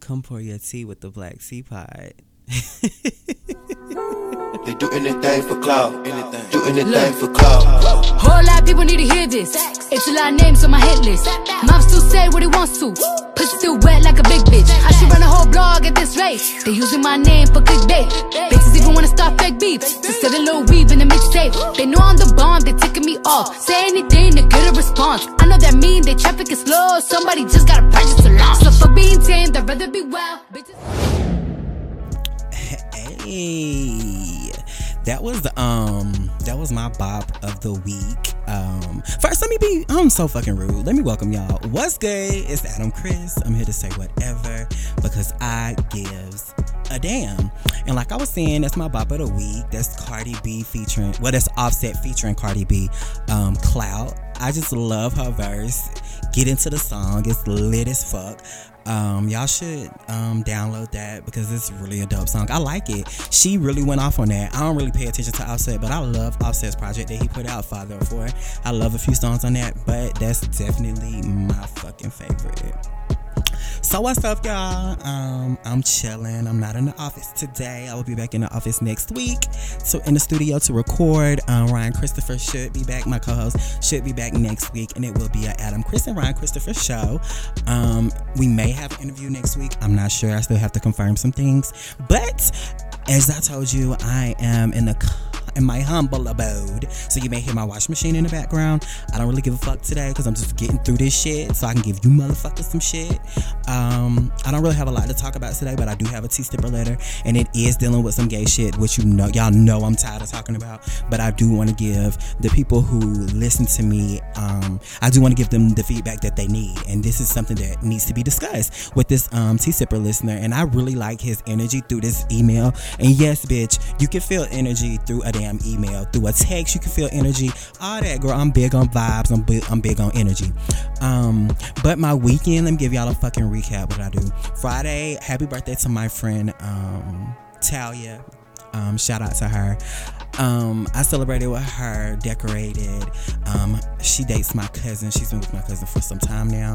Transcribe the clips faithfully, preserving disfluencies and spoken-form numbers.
Come pour your tea with the Black Teapot. They do anything for clout. Anything. Do anything Look. for clout. Whole lot of people need to hear this. It's a lot of names on my hit list. Mom still say what he wants to. Pussy still wet like a big bitch. I should run a whole blog at this rate. They using my name for clickbait. Bitches even wanna start fake beef. Just sell a little weave in the mixtape. They know I'm the bomb. They ticking me off. Say anything to get a response. I know that mean they traffic is slow. Somebody just gotta purchase a lot. So for being tamed, I'd rather be wild. Bitches. Hey. That was the um that was my bop of the week. Um first let me be I'm so fucking rude. Let me welcome y'all. What's good? It's Adam Chris. I'm here to say whatever because I gives a damn. And like I was saying, that's my bop of the week. That's Cardi B featuring well that's Offset featuring Cardi B, um, Clout. I just love her verse. Get into the song, it's lit as fuck. Um, y'all should um, download that because it's really a dope song. I like it. She really went off on that. I don't really pay attention to Offset, but I love Offset's project that he put out, Father of Four. I love a few songs on that, but that's definitely my fucking favorite. So what's up, y'all? Um, I'm chilling. I'm not in the office today. I will be back in the office next week. So in the studio to record. Um, Ryan Christopher should be back. My co-host should be back next week, and it will be an Adam Chris and Ryan Christopher show. Um, we may have an interview next week. I'm not sure. I still have to confirm some things. But as I told you, I am in the in my humble abode. So you may hear my washing machine in the background. I don't really give a fuck today because I'm just getting through this shit so I can give you motherfuckers some shit. Um, I don't really have a lot to talk about today, but I do have a tea sipper letter, and it is dealing with some gay shit, which you know, y'all know I'm tired of talking about, but I do want to give the people who listen to me, um, I do want to give them the feedback that they need, and this is something that needs to be discussed with this um, tea sipper listener, and I really like his energy through this email, and yes, bitch, you can feel energy through a damn email, through a text, you can feel energy, all that, girl, I'm big on vibes, I'm big, I'm big on energy, um, but my weekend, let me give y'all a fucking recap what I do. Friday, happy birthday to my friend um Talia. Um shout out to her. um I celebrated with her, decorated. Um she dates my cousin. She's been with my cousin for some time now.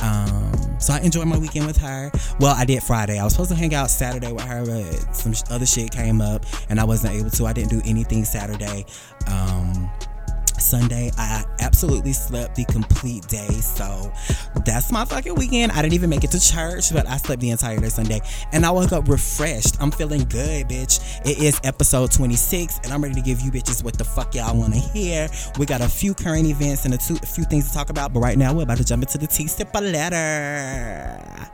Um so I enjoyed my weekend with her. Well, I did Friday. I was supposed to hang out Saturday with her, but some other shit came up and I wasn't able to. I didn't do anything Saturday. um Sunday, I absolutely slept the complete day. So that's my fucking weekend. I didn't even make it to church, but I slept the entire day Sunday. And I woke up refreshed. I'm feeling good, bitch. It is episode twenty-six, and I'm ready to give you bitches what the fuck y'all want to hear. We got a few current events and a, two, a few things to talk about, but right now we're about to jump into the tea sipper letter.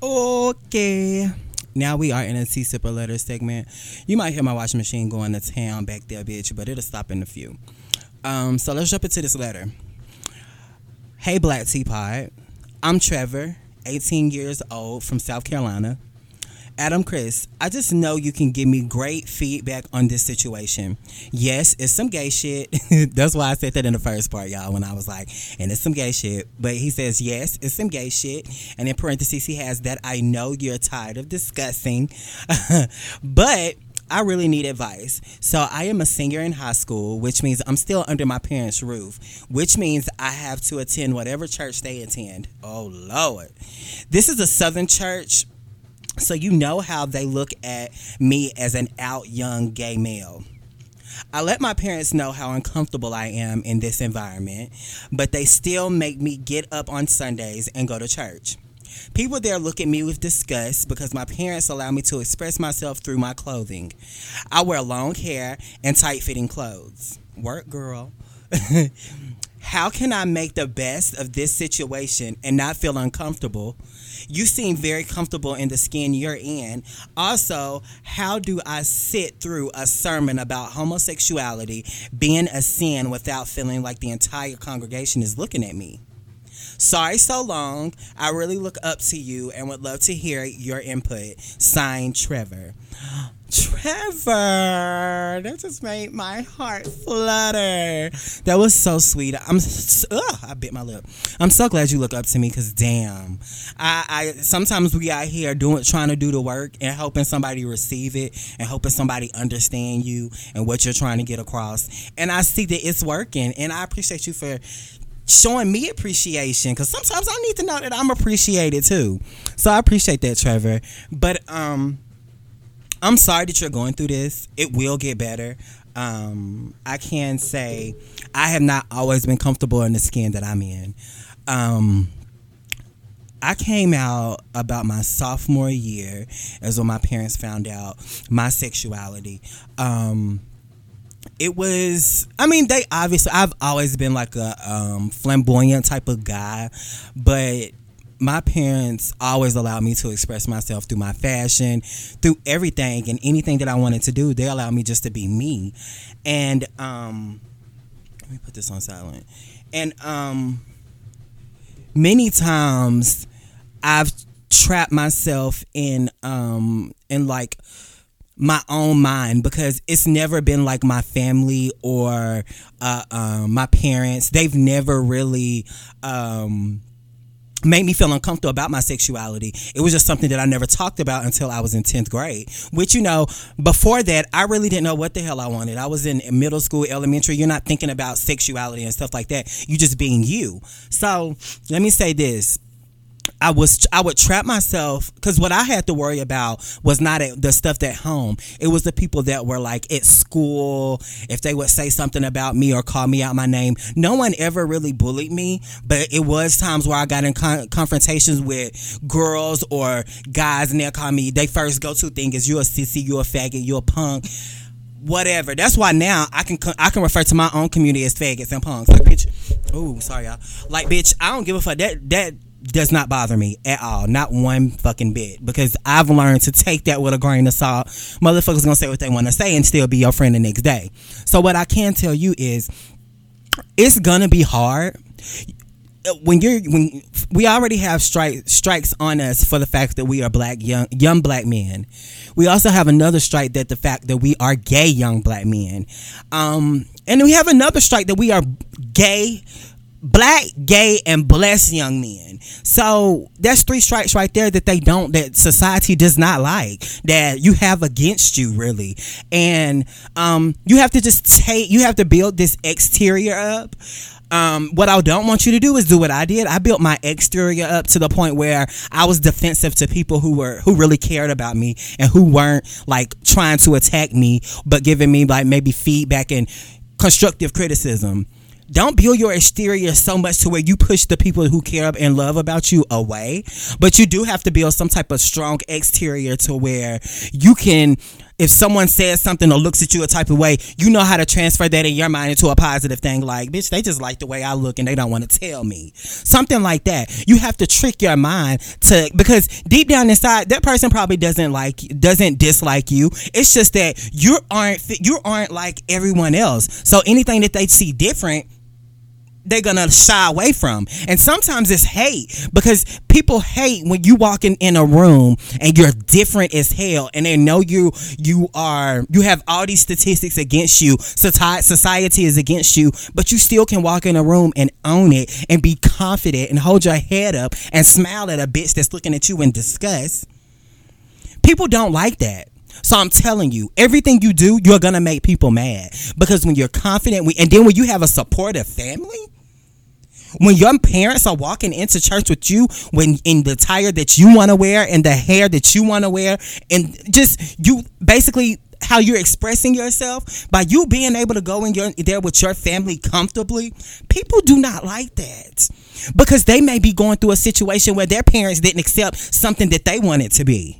Okay. Now we are in a tea sipper letter segment. You might hear my washing machine going to town back there, bitch, but it'll stop in a few. Um, so let's jump into this letter. Hey, Black Teapot. I'm Trevor, eighteen years old, from South Carolina. Adam Chris, I just know you can give me great feedback on this situation. Yes, it's some gay shit. That's why I said that in the first part, y'all, when I was like, and it's some gay shit. But he says, yes, it's some gay shit. And in parentheses, he has that I know you're tired of discussing. But I really need advice. So I am a senior in high school, which means I'm still under my parents' roof, which means I have to attend whatever church they attend. Oh, Lord. This is a Southern church. So you know how they look at me as an out young gay male. I let my parents know how uncomfortable I am in this environment, but they still make me get up on Sundays and go to church. People there look at me with disgust because my parents allow me to express myself through my clothing. I wear long hair and tight-fitting clothes. Work, girl. How can I make the best of this situation and not feel uncomfortable? You seem very comfortable in the skin you're in. Also, how do I sit through a sermon about homosexuality being a sin without feeling like the entire congregation is looking at me? Sorry so long. I really look up to you and would love to hear your input. Signed, Trevor. Trevor, that just made my heart flutter. That was so sweet. I'm, ugh, I bit my lip. I'm so glad you look up to me, cause damn, I, I sometimes we out here doing, trying to do the work and helping somebody receive it and helping somebody understand you and what you're trying to get across. And I see that it's working, and I appreciate you for showing me appreciation, cause sometimes I need to know that I'm appreciated too. So I appreciate that, Trevor. But um. I'm sorry that you're going through this. It will get better. Um, I can say I have not always been comfortable in the skin that I'm in. Um, I came out about my sophomore year is when my parents found out my sexuality. Um, it was, I mean, they obviously, I've always been like a um, flamboyant type of guy, but my parents always allowed me to express myself through my fashion, through everything and anything that I wanted to do. They allowed me just to be me. And um, let me put this on silent. And um, many times I've trapped myself in um, in like my own mind, because it's never been like my family or uh, um, my parents. They've never really Um, made me feel uncomfortable about my sexuality. It was just something that I never talked about until I was in tenth grade, which, you know, before that, I really didn't know what the hell I wanted. I was in middle school, elementary. You're not thinking about sexuality and stuff like that. You just being you. So let me say this. I was I would trap myself, because what I had to worry about was not the stuff at home. It was the people that were like at school. If they would say something about me or call me out my name, no one ever really bullied me. But it was times where I got in con- confrontations with girls or guys, and they'll call me. They first go to thing is, you're a sissy, you're a faggot, you're a punk, whatever. That's why now I can I can refer to my own community as faggots and punks. Like, bitch. Ooh, sorry y'all. Like, bitch, I don't give a fuck. That that. Does not bother me at all, not one fucking bit, because I've learned to take that with a grain of salt. Motherfuckers gonna say what they want to say and still be your friend the next day. So what I can tell you is, it's gonna be hard when you're when we already have strike strikes on us for the fact that we are black young young black men. We also have another strike that the fact that we are gay young black men, um, and we have another strike that we are gay. Black, gay, and blessed young men. So that's three strikes right there that they don't, that society does not like, that you have against you, really. And um, you have to just take, you have to build this exterior up. Um, what I don't want you to do is do what I did. I built my exterior up to the point where I was defensive to people who were who really cared about me and who weren't like trying to attack me, but giving me like maybe feedback and constructive criticism. Don't build your exterior so much to where you push the people who care and love about you away. But you do have to build some type of strong exterior to where you can, if someone says something or looks at you a type of way, you know how to transfer that in your mind into a positive thing. Like, bitch, they just like the way I look and they don't want to tell me. Something like that. You have to trick your mind to, because deep down inside, that person probably doesn't like, doesn't dislike you. It's just that you aren't, you aren't like everyone else. So anything that they see different, they're gonna shy away from. And sometimes it's hate, because people hate when you walk in, in a room and you're different as hell, and they know you you are you have all these statistics against you, society is against you, but you still can walk in a room and own it and be confident and hold your head up and smile at a bitch that's looking at you in disgust. People don't like that. So I'm telling you, everything you do, you're going to make people mad. Because when you're confident, we, and then when you have a supportive family, when your parents are walking into church with you when in the attire that you want to wear and the hair that you want to wear, and just you basically how you're expressing yourself, by you being able to go in your, there with your family comfortably, people do not like that. Because they may be going through a situation where their parents didn't accept something that they wanted to be.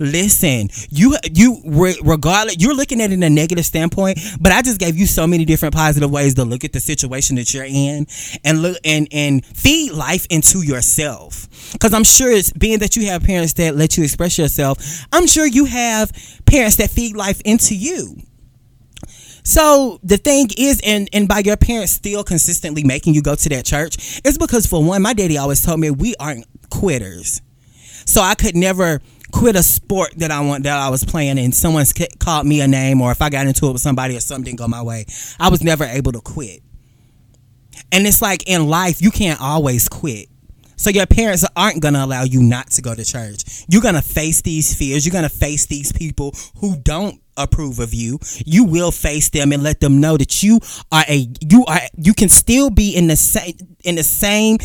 Listen, you you regardless, you're looking at it in a negative standpoint, but I just gave you so many different positive ways to look at the situation that you're in, and look and and feed life into yourself. Because I'm sure, it's being that you have parents that let you express yourself, I'm sure you have parents that feed life into you. So the thing is, and, and by your parents still consistently making you go to that church, it's because, for one, my daddy always told me we aren't quitters. So I could never quit a sport that I want, that I was playing, and someone's called me a name, or if I got into it with somebody or something didn't go my way, I was never able to quit. And it's like in life, you can't always quit. So your parents aren't going to allow you not to go to church. You're going to face these fears. You're going to face these people who don't approve of you. You will face them and let them know that you are a you are you can still be in the same in the same.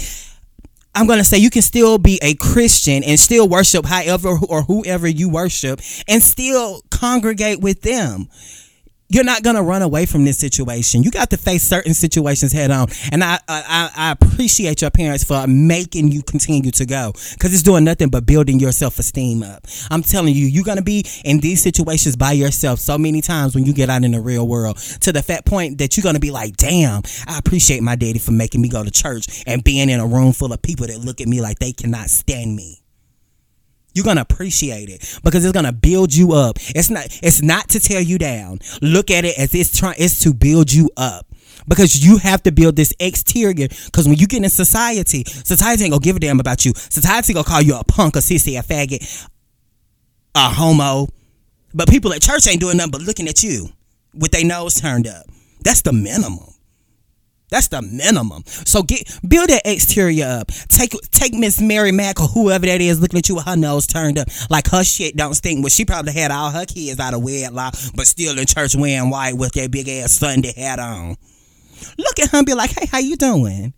I'm going to say you can still be a Christian and still worship however or whoever you worship and still congregate with them. You're not going to run away from this situation. You got to face certain situations head on. And I I, I appreciate your parents for making you continue to go, because it's doing nothing but building your self-esteem up. I'm telling you, you're going to be in these situations by yourself so many times when you get out in the real world, to the fat point that you're going to be like, damn, I appreciate my daddy for making me go to church and being in a room full of people that look at me like they cannot stand me. You're going to appreciate it because it's going to build you up. It's not it's not to tear you down. Look at it as it's trying it's to build you up, because you have to build this exterior, because when you get in society, society ain't going to give a damn about you. Society going to call you a punk, a sissy, a faggot, a homo. But people at church ain't doing nothing but looking at you with their nose turned up. That's the minimum. That's the minimum. So get build that exterior up. Take take Miss Mary Mack or whoever that is looking at you with her nose turned up, like her shit don't stink. Well, she probably had all her kids out of wedlock, but still in church wearing white with that big ass Sunday hat on. Look at her and be like, hey, how you doing?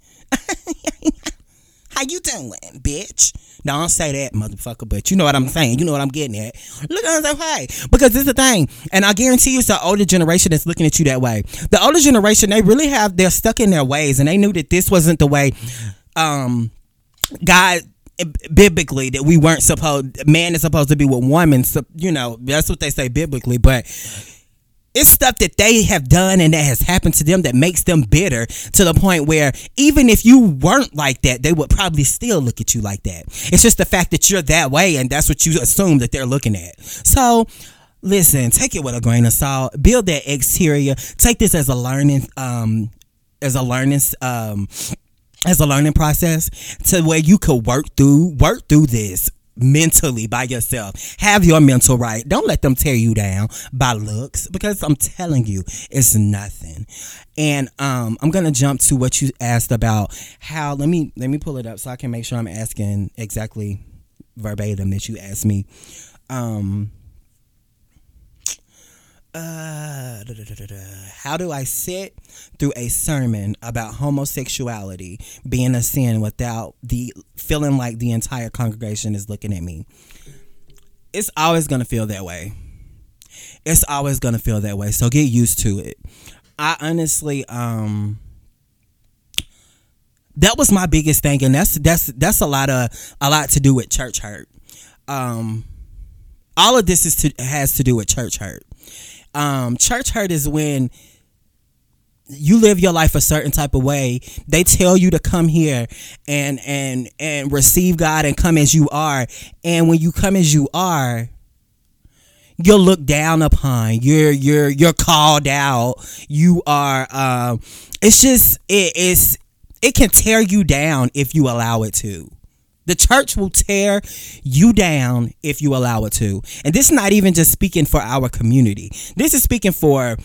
How you doing, bitch? Don't say that, motherfucker, but you know what I'm saying. You know what I'm getting at. Look at her and say, hey, because this is the thing. And I guarantee you it's the older generation that's looking at you that way. The older generation, they really have, they're stuck in their ways, and they knew that this wasn't the way um, God, biblically, that we weren't supposed, man is supposed to be with woman. So, you know, that's what they say biblically, but it's stuff that they have done and that has happened to them that makes them bitter, to the point where even if you weren't like that, they would probably still look at you like that. It's just the fact that you're that way, and that's what you assume that they're looking at. So listen, take it with a grain of salt. Build that exterior. Take this as a learning, um, as a learning, um, as a learning process, to where you could work through, work through this mentally by yourself. Have your mental right. Don't let them tear you down by looks, because I'm telling you, it's nothing. And um, I'm gonna jump to what you asked about. How? Let me let me pull it up so I can make sure I'm asking exactly verbatim that you asked me. Um, uh, da, da, da, da, da. How do I sit through a sermon about homosexuality being a sin without the feeling like the entire congregation is looking at me? It's always going to feel that way. It's always going to feel that way. So get used to it. I honestly, um, that was my biggest thing. And that's, that's, that's a lot of, a lot to do with church hurt. Um, all of this is to, has to do with church hurt. Um, church hurt is when you live your life a certain type of way. They tell you to come here and and and receive God and come as you are. And when you come as you are, you're looked down upon. You're you're you're called out. You are. Um, it's just it is. It can tear you down if you allow it to. The church will tear you down if you allow it to. And this is not even just speaking for our community. This is speaking for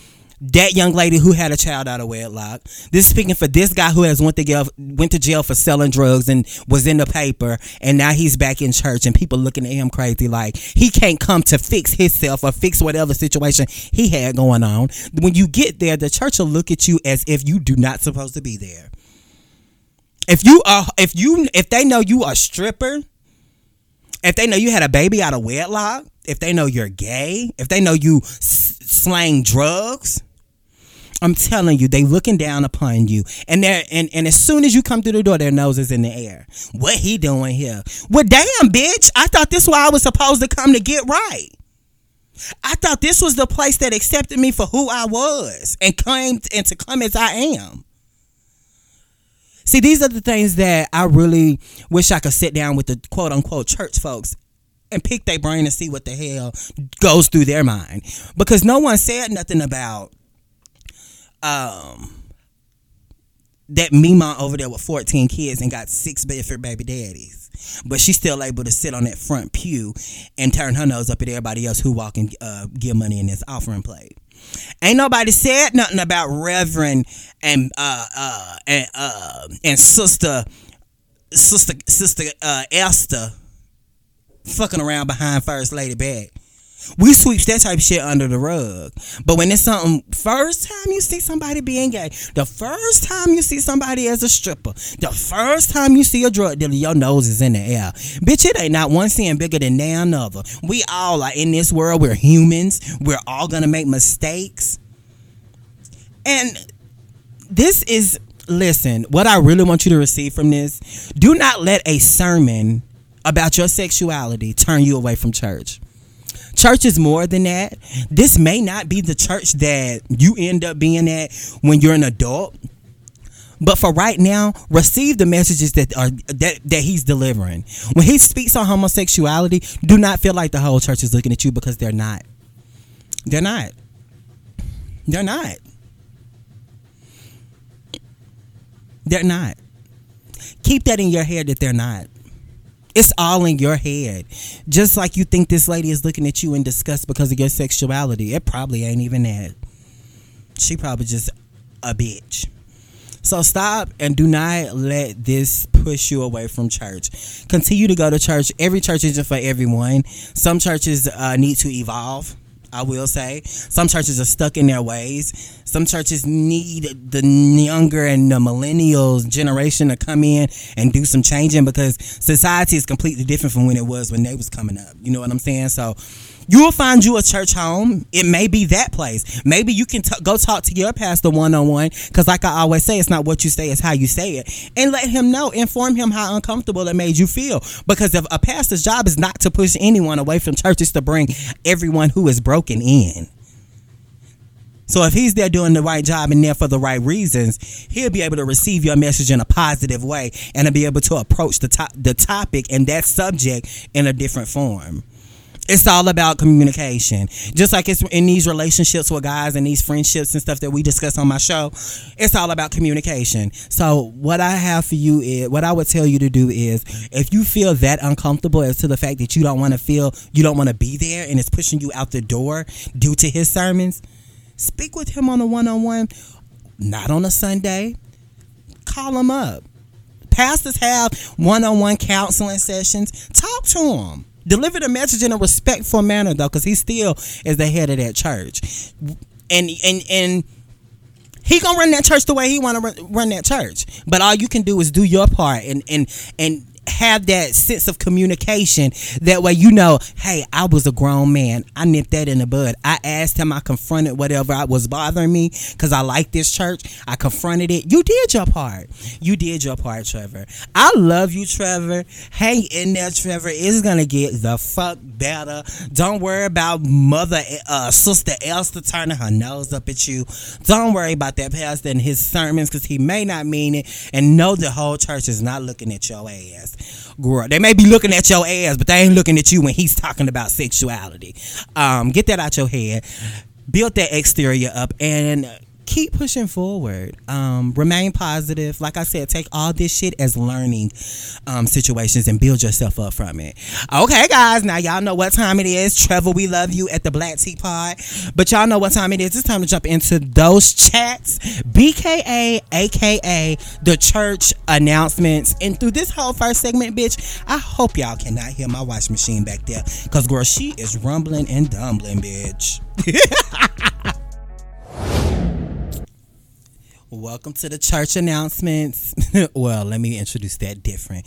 that young lady who had a child out of wedlock. This is speaking for this guy who has went to jail, went to jail for selling drugs and was in the paper, and now he's back in church and people looking at him crazy like he can't come to fix himself or fix whatever situation he had going on. When you get there, the church will look at you as if you do not supposed to be there. If you are, if you, if they know you are a stripper, if they know you had a baby out of wedlock, if they know you're gay, if they know you s- slang drugs, I'm telling you, they looking down upon you. And they and and as soon as you come through the door, their nose is in the air. What he doing here? Well, damn, bitch! I thought this was where I was supposed to come to get right. I thought this was the place that accepted me for who I was and came and to come as I am. See, these are the things that I really wish I could sit down with the quote-unquote church folks and pick their brain and see what the hell goes through their mind. Because no one said nothing about um, that Mima over there with fourteen kids and got six different baby daddies, but she's still able to sit on that front pew and turn her nose up at everybody else who walk and uh, give money in this offering plate. Ain't nobody said nothing about Reverend and uh uh and uh and sister sister sister uh Esther fucking around behind First Lady back. We sweeps that type of shit under the rug. But when it's something, first time you see somebody being gay, the first time you see somebody as a stripper, the first time you see a drug dealer, your nose is in the air. Bitch, it ain't not one sin bigger than damn other. We all are in this world. We're humans. We're all going to make mistakes. And this is, listen, what I really want you to receive from this, do not let a sermon about your sexuality turn you away from church. Church is more than that. This may not be the church that you end up being at when you're an adult, but for right now, receive the messages that are that, that he's delivering. When he speaks on homosexuality, do not feel like the whole church is looking at you, because they're not. They're not. They're not. They're not. Keep that in your head that they're not. It's all in your head. Just like you think this lady is looking at you in disgust because of your sexuality, it probably ain't even that. She probably just a bitch. So stop and do not let this push you away from church. Continue to go to church. Every church isn't for everyone. Some churches uh, need to evolve, I will say. Some churches are stuck in their ways. Some churches need the younger and the millennials generation to come in and do some changing, because society is completely different from when it was when they was coming up. You know what I'm saying? So you will find you a church home. It may be that place. Maybe you can t- go talk to your pastor one-on-one, because like I always say, it's not what you say, it's how you say it. And let him know, inform him how uncomfortable it made you feel, because if a pastor's job is not to push anyone away from church, it's to bring everyone who is broken in. So if he's there doing the right job and there for the right reasons, he'll be able to receive your message in a positive way and to be able to approach the, to- the topic and that subject in a different form. It's all about communication. Just like it's in these relationships with guys and these friendships and stuff that we discuss on my show, it's all about communication. So what I have for you is, what I would tell you to do is, if you feel that uncomfortable as to the fact that you don't want to feel, you don't want to be there, and it's pushing you out the door due to his sermons, speak with him on a one-on-one, not on a Sunday. Call him up. Pastors have one-on-one counseling sessions. Talk to him. Deliver the message in a respectful manner, though, because he still is the head of that church. And and and he going to run that church the way he want to run, run that church. But all you can do is do your part and, and, and have that sense of communication. That way you know, hey, I was a grown man. I nipped that in the bud. I asked him. I confronted whatever was bothering me because I like this church. I confronted it. You did your part. You did your part, Trevor. I love you, Trevor. Hang in there, Trevor. It's going to get the fuck better. Don't worry about mother, uh, sister Elster turning her nose up at you. Don't worry about that pastor and his sermons, because he may not mean it. And know the whole church is not looking at your ass. Girl, they may be looking at your ass, but they ain't looking at you when he's talking about sexuality. Um, get that out your head. Build that exterior up and keep pushing forward. Um, remain positive. Like I said, take all this shit as learning um, situations and build yourself up from it. Okay, guys, now y'all know what time it is. Trevor, we love you at the Black Teapot. But y'all know what time it is. It's time to jump into those chats. B K A, A K A the church announcements. And through this whole first segment, bitch, I hope y'all cannot hear my washing machine back there, because, girl, she is rumbling and dumbling, bitch. Welcome to the church announcements. Well, let me introduce that different.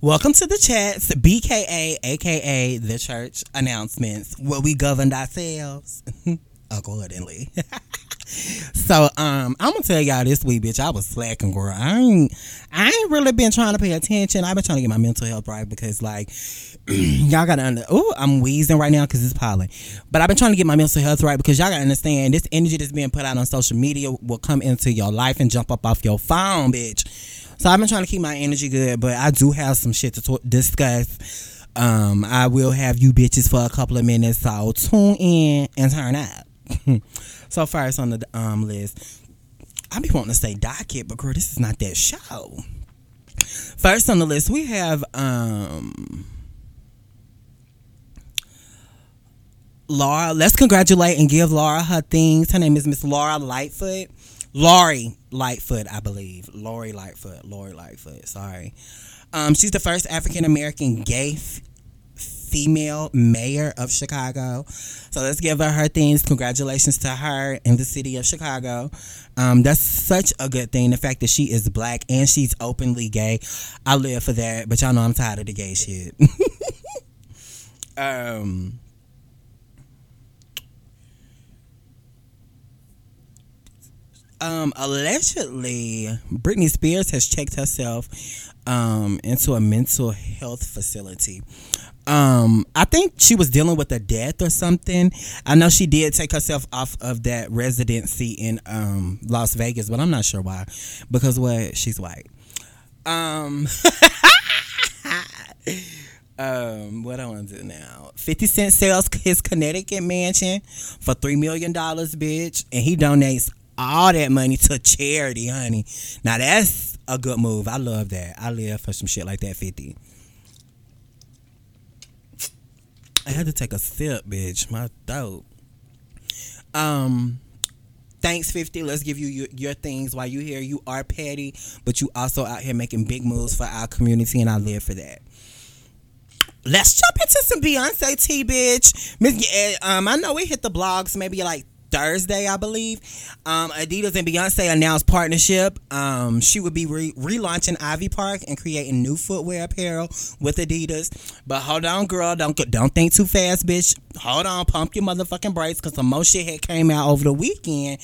Welcome to the chats, B K A, A K A the church announcements, where we governed ourselves accordingly. So, um, I'm gonna tell y'all this week, bitch, I was slacking, girl. I ain't, I ain't really been trying to pay attention. I've been trying to get my mental health right, because, like, y'all gotta under. Oh, I'm wheezing right now because it's pollen. But I've been trying to get my mental health right, because y'all gotta understand, this energy that's being put out on social media will come into your life and jump up off your phone, bitch. So I've been trying to keep my energy good, but I do have some shit to t- discuss. Um, I will have you bitches for a couple of minutes, so tune in and turn up. So first on the um, list, I be wanting to say docket, but girl, this is not that show. First on the list, we have um, Laura. Let's congratulate and give Laura her things. Her name is Miss Laura Lightfoot. Lori Lightfoot, I believe. Lori Lightfoot. Lori Lightfoot. Sorry. Um, she's the first African-American gay f- female mayor of Chicago. So let's give her her things. Congratulations to her and the city of Chicago. Um, that's such a good thing. The fact that she is black and she's openly gay. I live for that. But y'all know I'm tired of the gay shit. um... Um, allegedly, Britney Spears has checked herself um, into a mental health facility. Um, I think she was dealing with a death or something. I know she did take herself off of that residency in um, Las Vegas, but I'm not sure why. Because what? She's white. Um, um, what I want to do now? fifty Cent sells his Connecticut mansion for three million dollars, bitch, and he donates all that money to charity, honey. Now that's a good move. I love that. I live for some shit like that, fifty. I had to take a sip, bitch. My throat. Um, thanks, fifty. Let's give you your, your things while you here. You are petty, but you also out here making big moves for our community, and I live for that. Let's jump into some Beyonce tea, bitch. Miss, um, I know we hit the blogs maybe like Thursday, I believe. um, Adidas and Beyoncé announced partnership. Um, she would be re- relaunching Ivy Park and creating new footwear apparel with Adidas. But hold on, girl, don't don't think too fast, bitch. Hold on, pump your motherfucking brakes, because some more shit had came out over the weekend,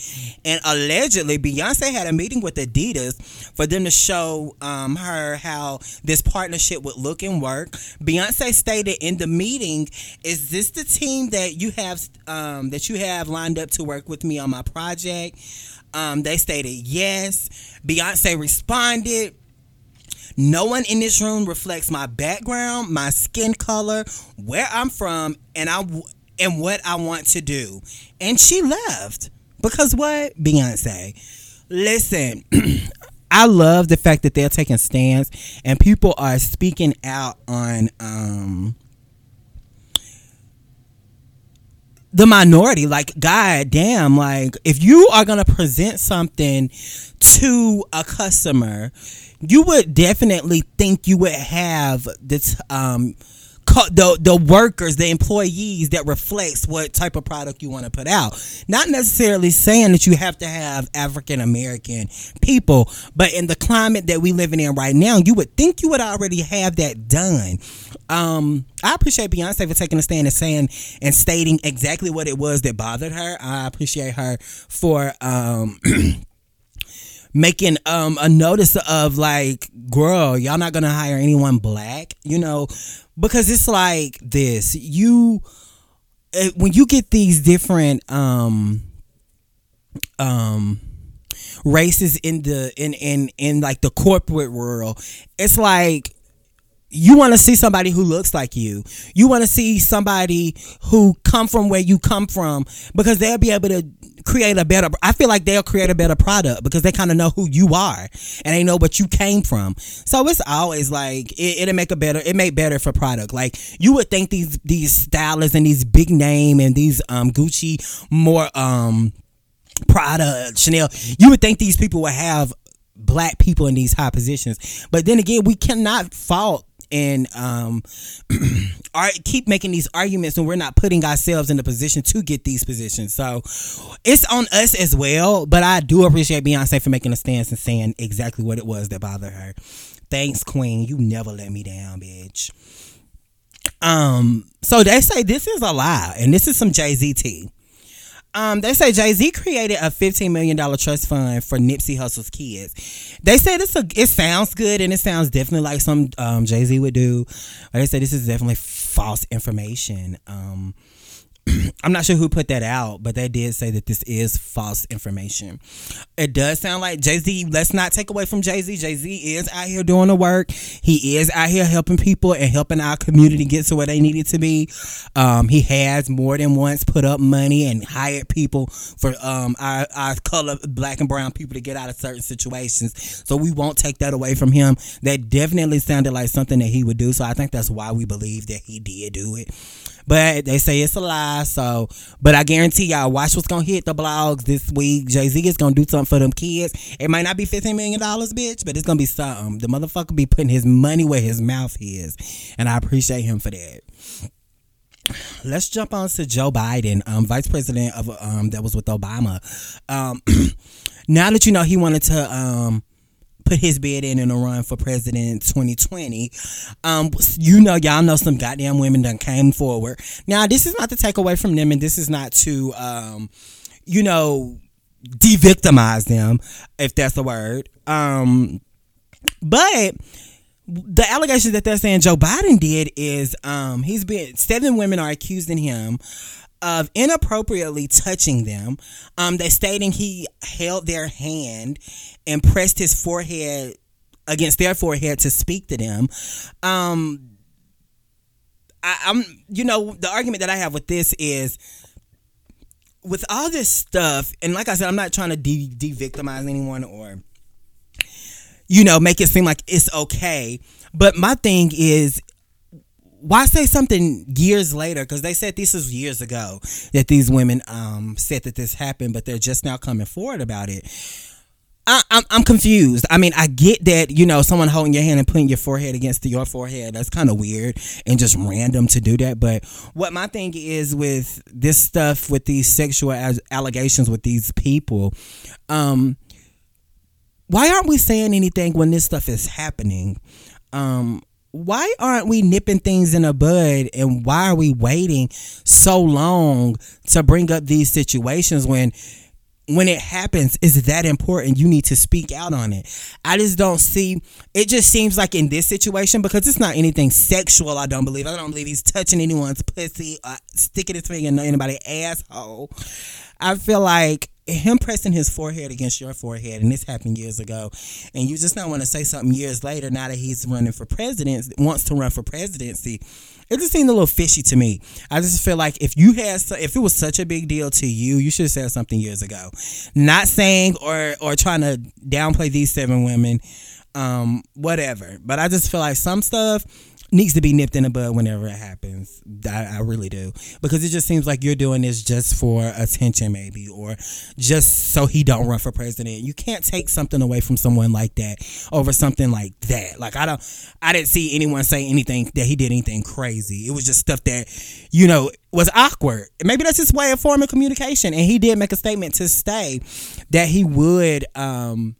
and allegedly Beyoncé had a meeting with Adidas for them to show um, her how this partnership would look and work. Beyoncé stated in the meeting, "Is this the team that you have um, that you have lined up to work with me on my project?" Um, they stated yes. Beyoncé responded, "No one in this room reflects my background, my skin color, where I'm from, and I and what I want to do." And she left because what? Beyoncé. Listen, I love the fact that they're taking stands and people are speaking out on um the minority. Like, god damn, like, if you are going to present something to a customer, you would definitely think you would have this, um, the, the workers, the employees that reflects what type of product you want to put out. Not necessarily saying that you have to have African American people, but in the climate that we living in right now, you would think you would already have that done. Um, I appreciate Beyonce for taking a stand and saying and stating exactly what it was that bothered her. I appreciate her for um, making um, a notice of, like, girl, y'all not gonna hire anyone black, you know, because it's like this. You it, when you get these different um, um, races in the in in in like the corporate world, it's like, you want to see somebody who looks like you. You want to see somebody who come from where you come from, because they'll be able to create a better, I feel like they'll create a better product because they kind of know who you are and they know what you came from. So it's always like, it, it'll make a better, it made better for product. Like, you would think these, these stylists and these big name and these um, Gucci, more um, Prada, Chanel, you would think these people would have black people in these high positions. But then again, we cannot fault and um, are, keep making these arguments when we're not putting ourselves in the position to get these positions. So it's on us as well. But I do appreciate Beyonce for making a stance and saying exactly what it was that bothered her. Thanks, Queen. You never let me down, bitch. Um, so they say this is a lie, and this is some Jay-Z tea. Um, they say Jay-Z created a fifteen million dollars trust fund for Nipsey Hussle's kids. They said it's a, it sounds good, and it sounds definitely like some um, Jay-Z would do. But they said this is definitely false information. Um, I'm not sure who put that out, but they did say that this is false information. It does sound like Jay-Z. Let's not take away from Jay-Z. Jay-Z is out here doing the work. He is out here helping people and helping our community get to where they need it to be. Um, he has more than once put up money and hired people for um, our, our color, black and brown people, to get out of certain situations. So we won't take that away from him. That definitely sounded like something that he would do. So I think that's why we believe that he did do it. But they say it's a lie, so... But I guarantee y'all, watch what's going to hit the blogs this week. Jay-Z is going to do something for them kids. It might not be fifteen million dollars, bitch, but it's going to be something. The motherfucker be putting his money where his mouth is, and I appreciate him for that. Let's jump on to Joe Biden, um, vice president of um, that was with Obama. Um, now that you know he wanted to... Um, put his bid in and a run for president twenty twenty. Um, you know, y'all know some goddamn women done came forward. Now, this is not to take away from them, and this is not to, um, you know, de-victimize them, if that's the word. Um, but the allegations that they're saying Joe Biden did is um, he's been, seven women are accusing him of inappropriately touching them. Um, they're stating he held their hand and pressed his forehead against their forehead to speak to them. Um, I, I'm, you know, the argument that I have with this is, with all this stuff, and like I said, I'm not trying to de- de-victimize anyone or, you know, make it seem like it's okay. But my thing is, why say something years later? Because they said this is years ago that these women um, said that this happened, but they're just now coming forward about it. I, I'm, I'm confused. I mean, I get that, you know, someone holding your hand and putting your forehead against your forehead, that's kind of weird and just random to do that. But what my thing is with this stuff, with these sexual allegations with these people, um, why aren't we saying anything when this stuff is happening? Um, Why aren't we nipping things in the bud, and why are we waiting so long to bring up these situations when when it happens? Is that important? You need to speak out on it. I just don't see it. Just seems like in this situation, because it's not anything sexual, I don't believe. I don't believe he's touching anyone's pussy or sticking his finger in anybody's asshole. I feel like him pressing his forehead against your forehead, and this happened years ago, and you just not want to say something years later, now that he's running for president, wants to run for presidency. It just seemed a little fishy to me. I just feel like if you had, if it was such a big deal to you, you should have said something years ago. Not saying or or trying to downplay these seven women, um, whatever. But I just feel like some stuff needs to be nipped in the bud whenever it happens. I, I really do. Because it just seems like you're doing this just for attention, maybe, or just so he don't run for president. You can't take something away from someone like that over something like that. Like, I don't, I didn't see anyone say anything that he did anything crazy. It was just stuff that, you know, was awkward. Maybe that's his way of forming communication. And he did make a statement to say that he would, um,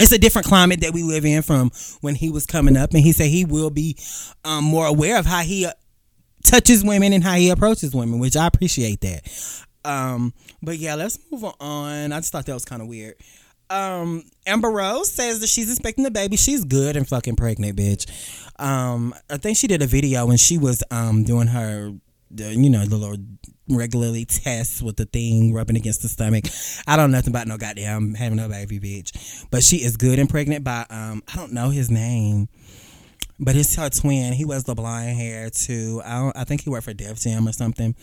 it's a different climate that we live in from when he was coming up. And he said he will be um, more aware of how he uh, touches women and how he approaches women, which I appreciate that. Um, but yeah, let's move on. I just thought that was kind of weird. Um, Amber Rose says that she's expecting a baby. She's good and fucking pregnant, bitch. Um, I think she did a video when she was um, doing her, you know, the little regularly tests with the thing rubbing against the stomach. I don't know nothing about no goddamn having no baby, bitch. But she is good and pregnant by um I don't know his name, but it's her twin. He wears the blonde hair too. I don't, I think he worked for Def Jam or something.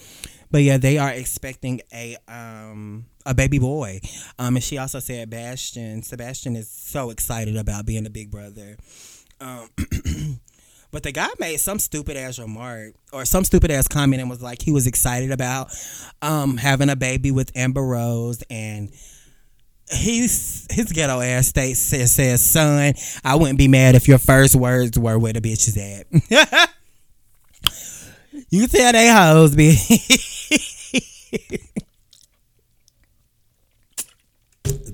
But yeah, they are expecting a um a baby boy. Um, and she also said Sebastian. Sebastian is so excited about being a big brother. Um. But the guy made some stupid-ass remark or some stupid-ass comment and was like he was excited about um, having a baby with Amber Rose. And he's, his ghetto-ass state says, says, son, I wouldn't be mad if your first words were where the bitch is at. You tell they hoes, bitch.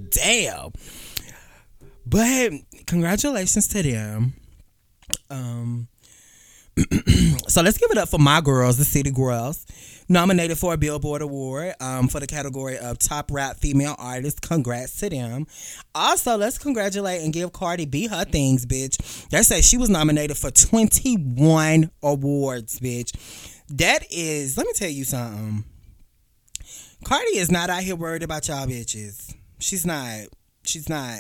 Damn. But congratulations to them. Um... So let's give it up for my girls, the City Girls, nominated for a Billboard Award um, for the category of Top Rap Female Artist. Congrats to them. Also, let's congratulate and give Cardi B her things, bitch. They say she was nominated for twenty-one awards, bitch. That is, let me tell you something. Cardi is not out here worried about y'all bitches. She's not. She's not.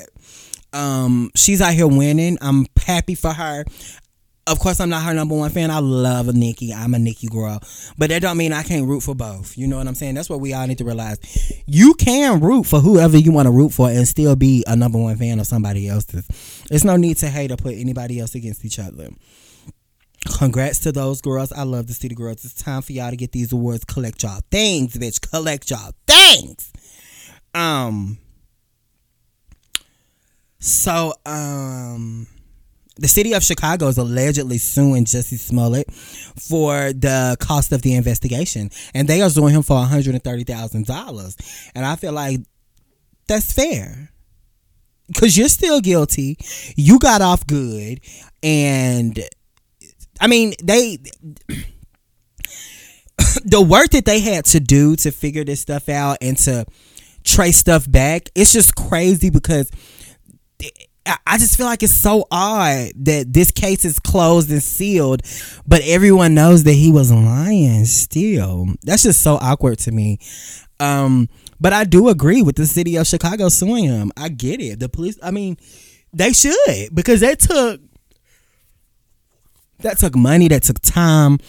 Um, she's out here winning. I'm happy for her. Of course, I'm not her number one fan. I love Nicki. I'm a Nicki girl. But that don't mean I can't root for both. You know what I'm saying? That's what we all need to realize. You can root for whoever you want to root for and still be a number one fan of somebody else's. There's no need to hate or put anybody else against each other. Congrats to those girls. I love the City Girls. It's time for y'all to get these awards. Collect y'all things, bitch. Collect y'all things. Um... So, um, the city of Chicago is allegedly suing Jesse Smollett for the cost of the investigation. And they are suing him for one hundred thirty thousand dollars. And I feel like that's fair. Because you're still guilty. You got off good. And, I mean, they... the work that they had to do to figure this stuff out and to trace stuff back, it's just crazy because... I just feel like it's so odd that this case is closed and sealed, but everyone knows that he was lying still. That's just so awkward to me. Um, but I do agree with the city of Chicago suing him. I get it. The police, I mean, they should, because that took, that took money, that took time.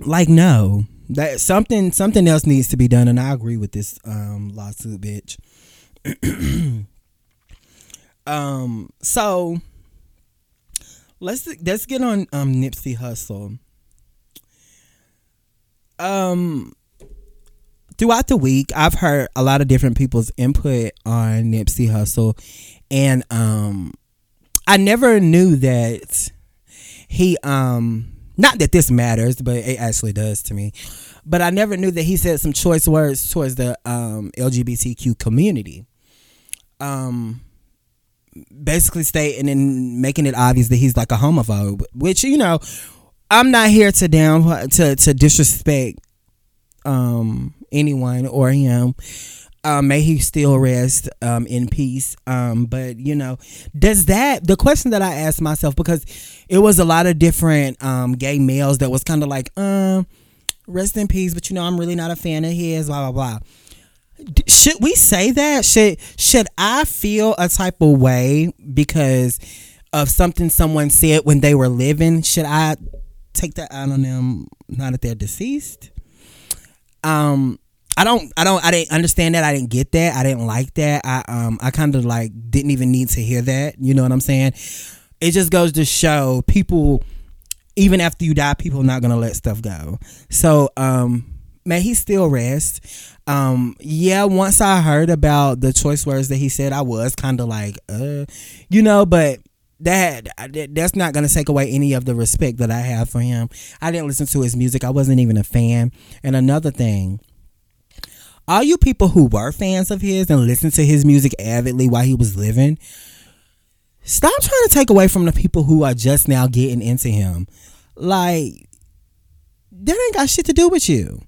Like, no, that something, something else needs to be done. And I agree with this um, lawsuit, bitch. Um, so let's let's get on um Nipsey Hussle. Um, throughout the week, I've heard a lot of different people's input on Nipsey Hussle, and um, I never knew that he um not that this matters, but it actually does to me. But I never knew that he said some choice words towards the um L G B T Q community. Um. Basically stating and making it obvious that he's like a homophobe, which, you know, I'm not here to down to to disrespect um anyone or him. Um, may he still rest um in peace. Um, but you know, does that the question that I asked myself, because it was a lot of different um gay males that was kind of like um rest in peace, but you know, I'm really not a fan of his. Blah blah blah. Should we say that? Should should I feel a type of way because of something someone said when they were living? Should I take that out on them now that they're deceased? Um, I don't, I don't, I didn't understand that. I didn't get that. I didn't like that. I um, I kind of like didn't even need to hear that. You know what I'm saying? It just goes to show people, even after you die, people are not gonna let stuff go. So, um. May he still rest. Um, yeah, once I heard about the choice words that he said, I was kind of like, uh, you know, but that that's not going to take away any of the respect that I have for him. I didn't listen to his music. I wasn't even a fan. And another thing, all you people who were fans of his and listened to his music avidly while he was living, stop trying to take away from the people who are just now getting into him. Like, that ain't got shit to do with you.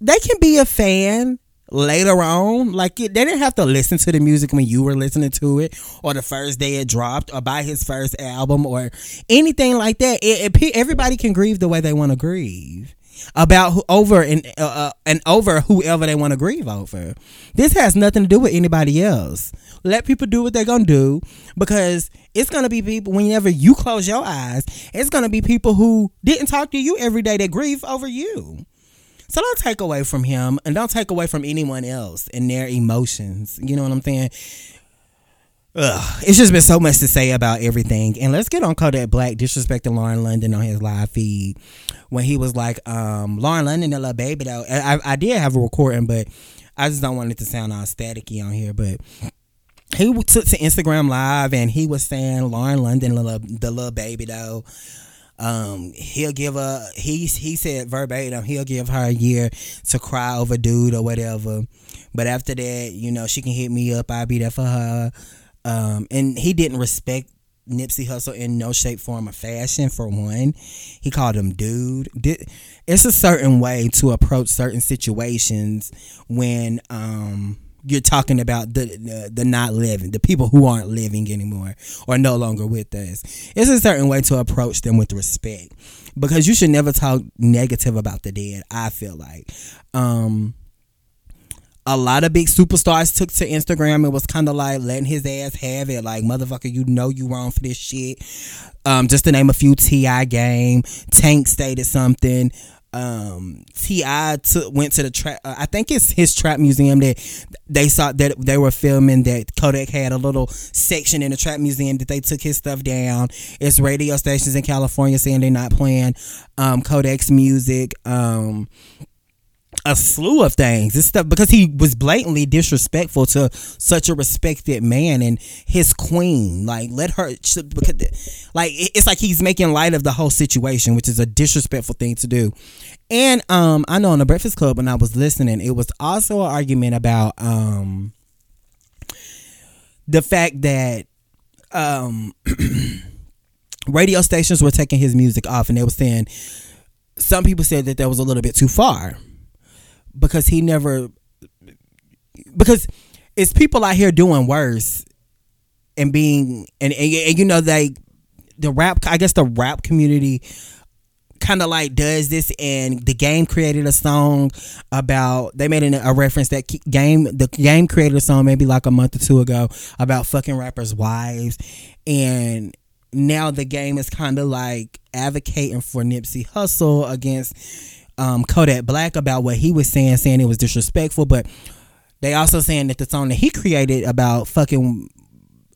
They can be a fan later on. Like, they didn't have to listen to the music when you were listening to it, or the first day it dropped, or buy his first album, or anything like that. It, it, everybody can grieve the way they want to grieve about who, over and uh, and over whoever they want to grieve over. This has nothing to do with anybody else. Let people do what they're gonna do, because it's gonna be people. Whenever you close your eyes, it's gonna be people who didn't talk to you every day that grieve over you. So don't take away from him, and don't take away from anyone else and their emotions. You know what I'm saying? Ugh. It's just been so much to say about everything. And let's get on Kodak Black disrespecting Lauren London on his live feed when he was like, um, Lauren London, a little baby though. I, I did have a recording, but I just don't want it to sound all staticky on here. But he took to Instagram Live and he was saying Lauren London, little, the little baby though. Um, he'll give a he he said verbatim he'll give her a year to cry over dude or whatever, but after that, you know, she can hit me up, I'll be there for her. Um, and he didn't respect Nipsey Hussle in no shape, form, or fashion. For one, he called him dude. It's a certain way to approach certain situations when um you're talking about the, the the not living, the people who aren't living anymore or no longer with us. It's a certain way to approach them with respect, because you should never talk negative about the dead. I feel like um, a lot of big superstars took to Instagram and was kind of like letting his ass have it. Like, motherfucker, you know you wrong for this shit. Um, just to name a few, T I Game, Tank stated something. Um, T I took went to the trap. Uh, I think it's his trap museum that they saw that they were filming. That Kodak had a little section in the trap museum that they took his stuff down. It's radio stations in California saying they're not playing um, Kodak's music. Um, a slew of things. This stuff because he was blatantly disrespectful to such a respected man and his queen. Like, let her. Because, like, it's like he's making light of the whole situation, which is a disrespectful thing to do. And um, I know on the Breakfast Club when I was listening, it was also an argument about um, the fact that um, radio stations were taking his music off, and they were saying some people said that that was a little bit too far because he never because it's people out here doing worse and being and, and, and you know they the rap I guess the rap community kind of like does this, and the Game created a song about they made an, a reference that game the game created a song maybe like a month or two ago about fucking rappers' wives, and now the Game is kind of like advocating for Nipsey Hussle against um, Kodak Black about what he was saying saying it was disrespectful, but they also saying that the song that he created about fucking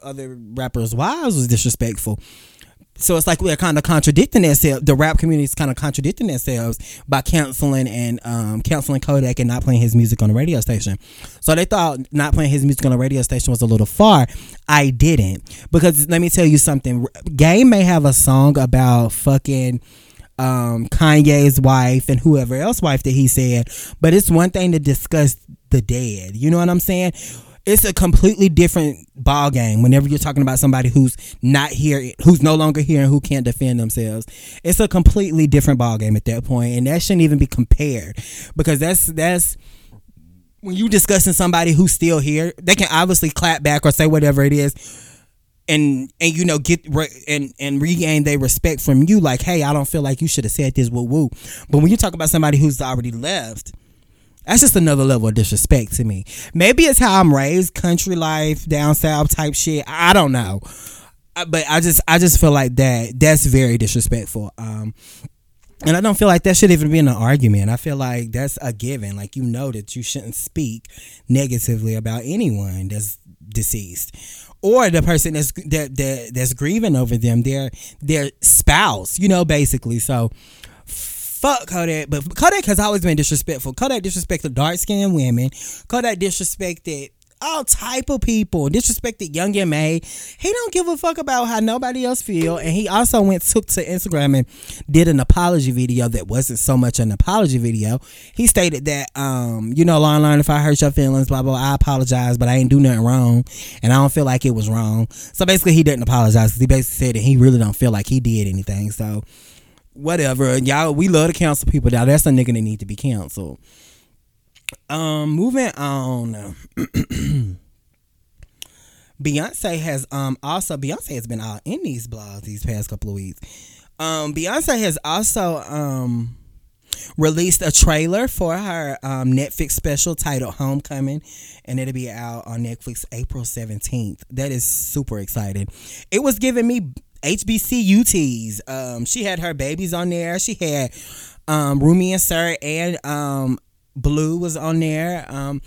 other rappers' wives was disrespectful. So it's like we're kind of contradicting themselves. The rap community is kind of contradicting themselves by canceling and um, canceling Kodak and not playing his music on the radio station. So they thought not playing his music on the radio station was a little far. I didn't, because let me tell you something. Game may have a song about fucking um, Kanye's wife and whoever else's wife that he said, but it's one thing to discuss the dead. You know what I'm saying? It's a completely different ball game whenever you're talking about somebody who's not here, who's no longer here, and who can't defend themselves. It's a completely different ball game at that point, and that shouldn't even be compared, because that's that's when you discussing somebody who's still here. They can obviously clap back or say whatever it is, and and you know get re- and and regain their respect from you. Like, hey, I don't feel like you should have said this. Woo woo. But when you talk about somebody who's already left, that's just another level of disrespect to me. Maybe it's how I'm raised, country life, down south type shit. I don't know, but I just I just feel like that that's very disrespectful. Um, and I don't feel like that should even be an argument. I feel like that's a given. Like, you know that you shouldn't speak negatively about anyone that's deceased or the person that's that, that that's grieving over them, their their spouse. You know, basically. So. Fuck Kodak, but Kodak has always been disrespectful. Kodak disrespected dark-skinned women. Kodak disrespected all type of people. Disrespected Young M A. He don't give a fuck about how nobody else feel. And he also went took to Instagram and did an apology video that wasn't so much an apology video. He stated that, um, you know, Lauren London, if I hurt your feelings, blah, blah, I apologize, but I ain't do nothing wrong, and I don't feel like it was wrong. So basically, he didn't apologize, because he basically said that he really don't feel like he did anything. So whatever, y'all, we love to cancel people. Now that's a nigga that need to be canceled. Um, moving on. Beyonce has um also Beyonce has been out in these blogs these past couple of weeks. Um, Beyonce has also um released a trailer for her um Netflix special titled Homecoming, and it'll be out on Netflix April seventeenth. That is super exciting. It was giving me H B C U's. Um, she had her babies on there. She had um, Rumi and Sir and um, Blue was on there. Um,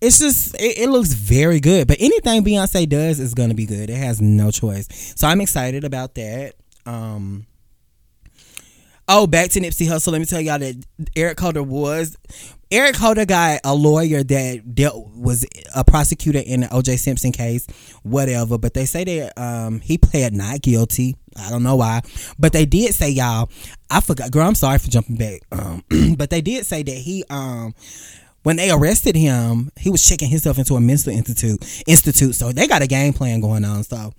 it's just it, it looks very good. But anything Beyonce does is gonna be good. It has no choice. So I'm excited about that. Um, oh, back to Nipsey Hussle. Let me tell y'all that Eric Holder was. Eric Holder got a lawyer that dealt, was a prosecutor in the O J Simpson case, whatever. But they say that um, he pled not guilty. I don't know why. But they did say, y'all, I forgot. Girl, I'm sorry for jumping back. Um, but they did say that he, um, when they arrested him, he was checking himself into a mental institute. institute. So they got a game plan going on. So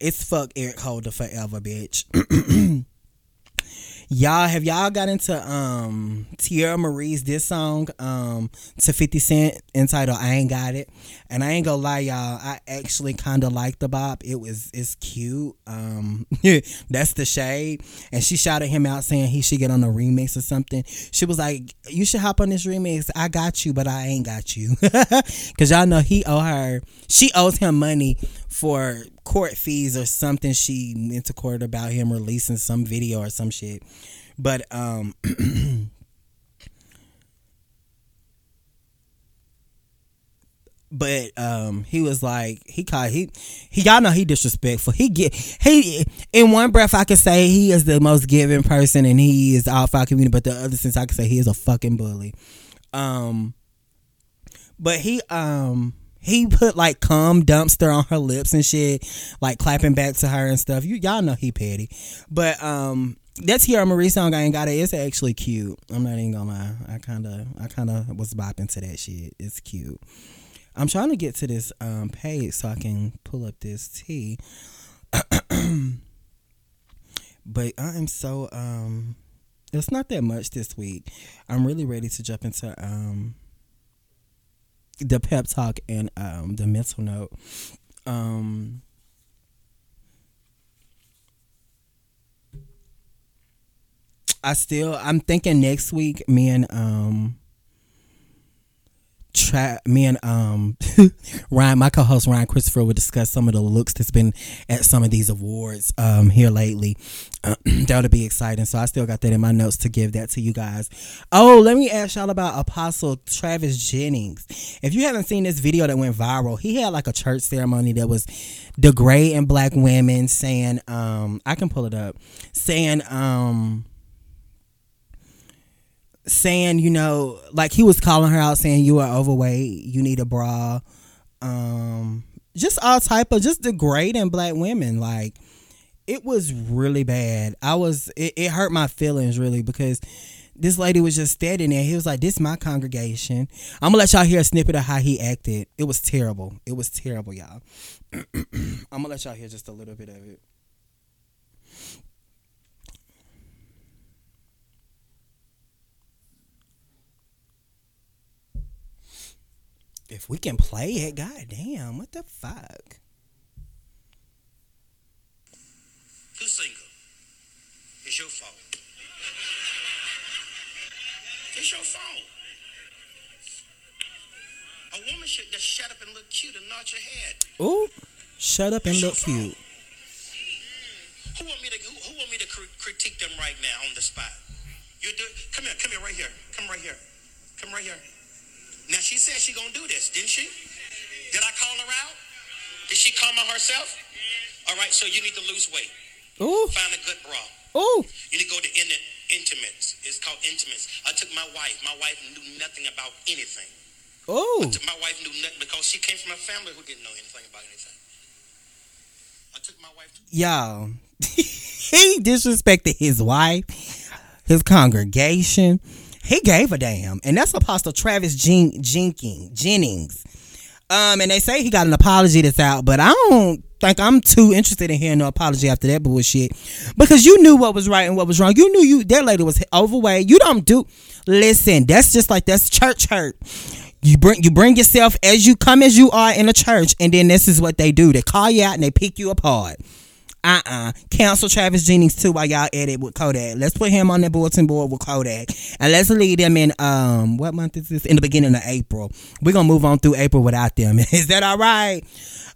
it's fuck Eric Holder forever, bitch. Y'all, have y'all got into um, Tierra Marie's diss song um, to fifty Cent entitled I Ain't Got It? And I ain't gonna lie, y'all, I actually kind of liked the bop. It was, it's cute. Um, that's the shade. And she shouted him out saying he should get on a remix or something. She was like, you should hop on this remix. I got you, but I ain't got you. Because y'all know he owe her, she owes him money for court fees or something. She went to court about him releasing some video or some shit. But um but um he was like, he called he, he y'all know he disrespectful. He get he in one breath I can say he is the most giving person and he is all for our community, but the other sense I can say he is a fucking bully. Um but he um He put like cum dumpster on her lips and shit, like clapping back to her and stuff. You y'all know he petty. But um that Tierra Marie song I Ain't Got It, it's actually cute. I'm not even gonna lie. I kinda I kinda was bopping to that shit. It's cute. I'm trying to get to this um page so I can pull up this tea. But I am so um it's not that much this week. I'm really ready to jump into um the pep talk and um the mental note. Um I still I'm thinking next week me and um Tra- me and um Ryan, my co-host Ryan Christopher, will discuss some of the looks that's been at some of these awards um here lately. Uh, that'll be exciting. So I still got that in my notes to give that to you guys. Oh, let me ask y'all about Apostle Travis Jennings. If you haven't seen this video that went viral, he had like a church ceremony that was degrading black women, saying um I can pull it up, saying um saying, you know, like he was calling her out, saying you are overweight, you need a bra, um, just all type of just degrading black women. Like it was really bad. I was it, it hurt my feelings really, because this lady was just standing there. He was like, "This is my congregation." I'm gonna let y'all hear a snippet of how he acted. It was terrible. It was terrible, y'all. I'm gonna let y'all hear just a little bit of it. If we can play it, goddamn, what the fuck? Who's single? It's your fault. It's your fault. A woman should just shut up and look cute and nod your head. Ooh, shut up and it's look cute. Who want me to who, who want me to cr- critique them right now on the spot? You do. Come here, come here, right here, come right here, come right here. Now, she said she gonna do this, didn't she? Did I call her out? Did she come on herself? All right, so you need to lose weight. Ooh. Find a good bra. Ooh. You need to go to Intimates. It's called Intimates. I took my wife. My wife knew nothing about anything. Ooh. My wife knew nothing because she came from a family who didn't know anything about anything. I took my wife. To- Y'all, he disrespected his wife, his congregation. He gave a damn. And that's Apostle Travis Jen- Jenkins, Jennings. Um, and they say he got an apology that's out, but I don't think I'm too interested in hearing no apology after that bullshit. Because you knew what was right and what was wrong. You knew you that lady was overweight. You don't do... Listen, that's just like, that's church hurt. You bring you bring yourself as you come as you are in a church, and then this is what they do. They call you out and they pick you apart. Uh-uh. Cancel Travis Jennings too while y'all edit with Kodak. Let's put him on that bulletin board with Kodak. And let's leave them in, um, what month is this? In the beginning of April. We're going to move on through April without them. Is that all right?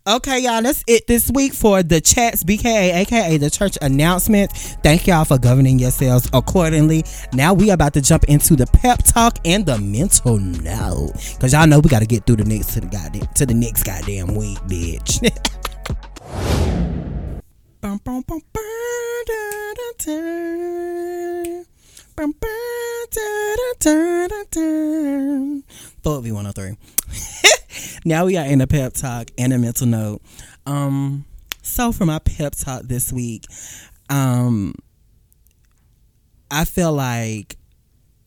Okay, y'all. That's it this week for the Chats, B K A, A K A the church announcement. Thank y'all for governing yourselves accordingly. Now we about to jump into the pep talk and the mental note. Because y'all know we got to get through the next to the goddamn, to the next goddamn week, bitch. Bum, bum, bum, bum, da, da, da. Bum, bum, da, da, da, da. four V one oh three. Now we are in a pep talk and a mental note. Um, so for my pep talk this week, um, I feel like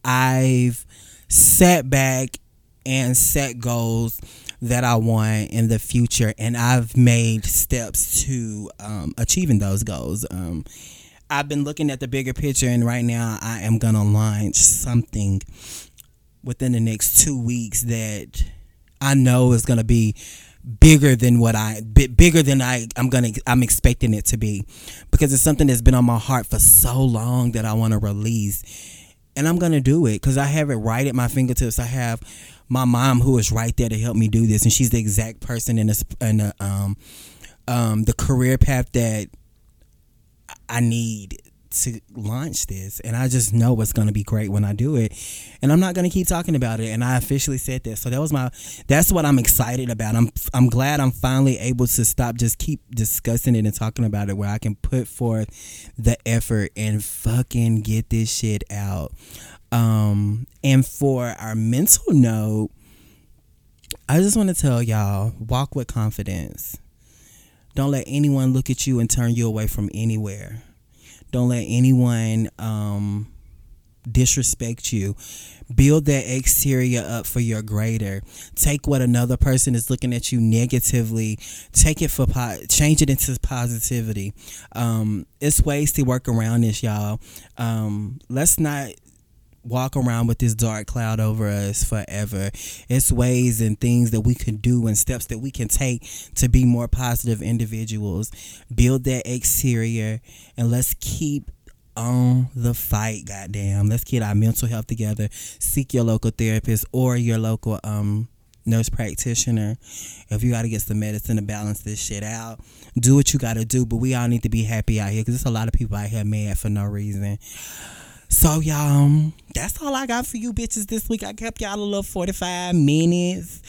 I've sat back and set goals that I want in the future, and I've made steps to um, achieving those goals. Um, I've been looking at the bigger picture, and right now I am going to launch something within the next two weeks that I know is going to be bigger than what I bigger than I I'm gonna I'm expecting it to be, because it's something that's been on my heart for so long that I want to release, and I'm gonna do it because I have it right at my fingertips. I have my mom, who is right there to help me do this, and she's the exact person in the in the um um the career path that I need to launch this, and I just know it's going to be great when I do it, and I'm not going to keep talking about it, and I officially said that. So that was my that's what I'm excited about. I'm I'm glad I'm finally able to stop just keep discussing it and talking about it, where I can put forth the effort and fucking get this shit out. Um and for our mental note, I just want to tell y'all, walk with confidence. Don't let anyone look at you and turn you away from anywhere. Don't let anyone um, disrespect you. Build that exterior up for your greater. Take what another person is looking at you negatively. Take it for po- change it into positivity. Um, it's ways to work around this, y'all. Um, let's not walk around with this dark cloud over us forever. It's ways and things that we can do and steps that we can take to be more positive individuals. Build that exterior, and let's keep on the fight. Goddamn, let's get our mental health together. Seek your local therapist or your local um nurse practitioner if you got to get some medicine to balance this shit out. Do what you got to do, but we all need to be happy out here, because there's a lot of people out here mad for no reason. So, y'all, um, that's all I got for you bitches this week. I kept y'all a little forty-five minutes.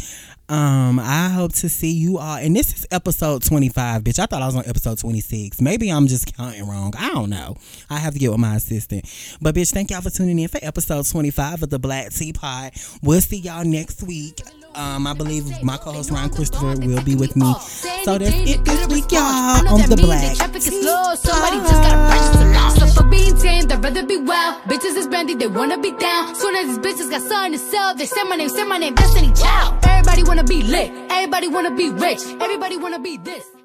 Um, I hope to see you all. And this is episode twenty-five, bitch. I thought I was on episode twenty-six. Maybe I'm just counting wrong. I don't know. I have to get with my assistant. But, bitch, thank y'all for tuning in for episode twenty-five of the Black Teapot. We'll see y'all next week. Um, I believe my co-host Ryan Christopher will be with me. So that's it this week, y'all, on the Black Teapot. So for being tame, they'd rather be wild. Bitches is brandy, they wanna be down. Soon as these bitches got something to sell, they say my name, say my name, Destiny Child. Everybody wanna be lit, everybody wanna be rich, everybody wanna be this.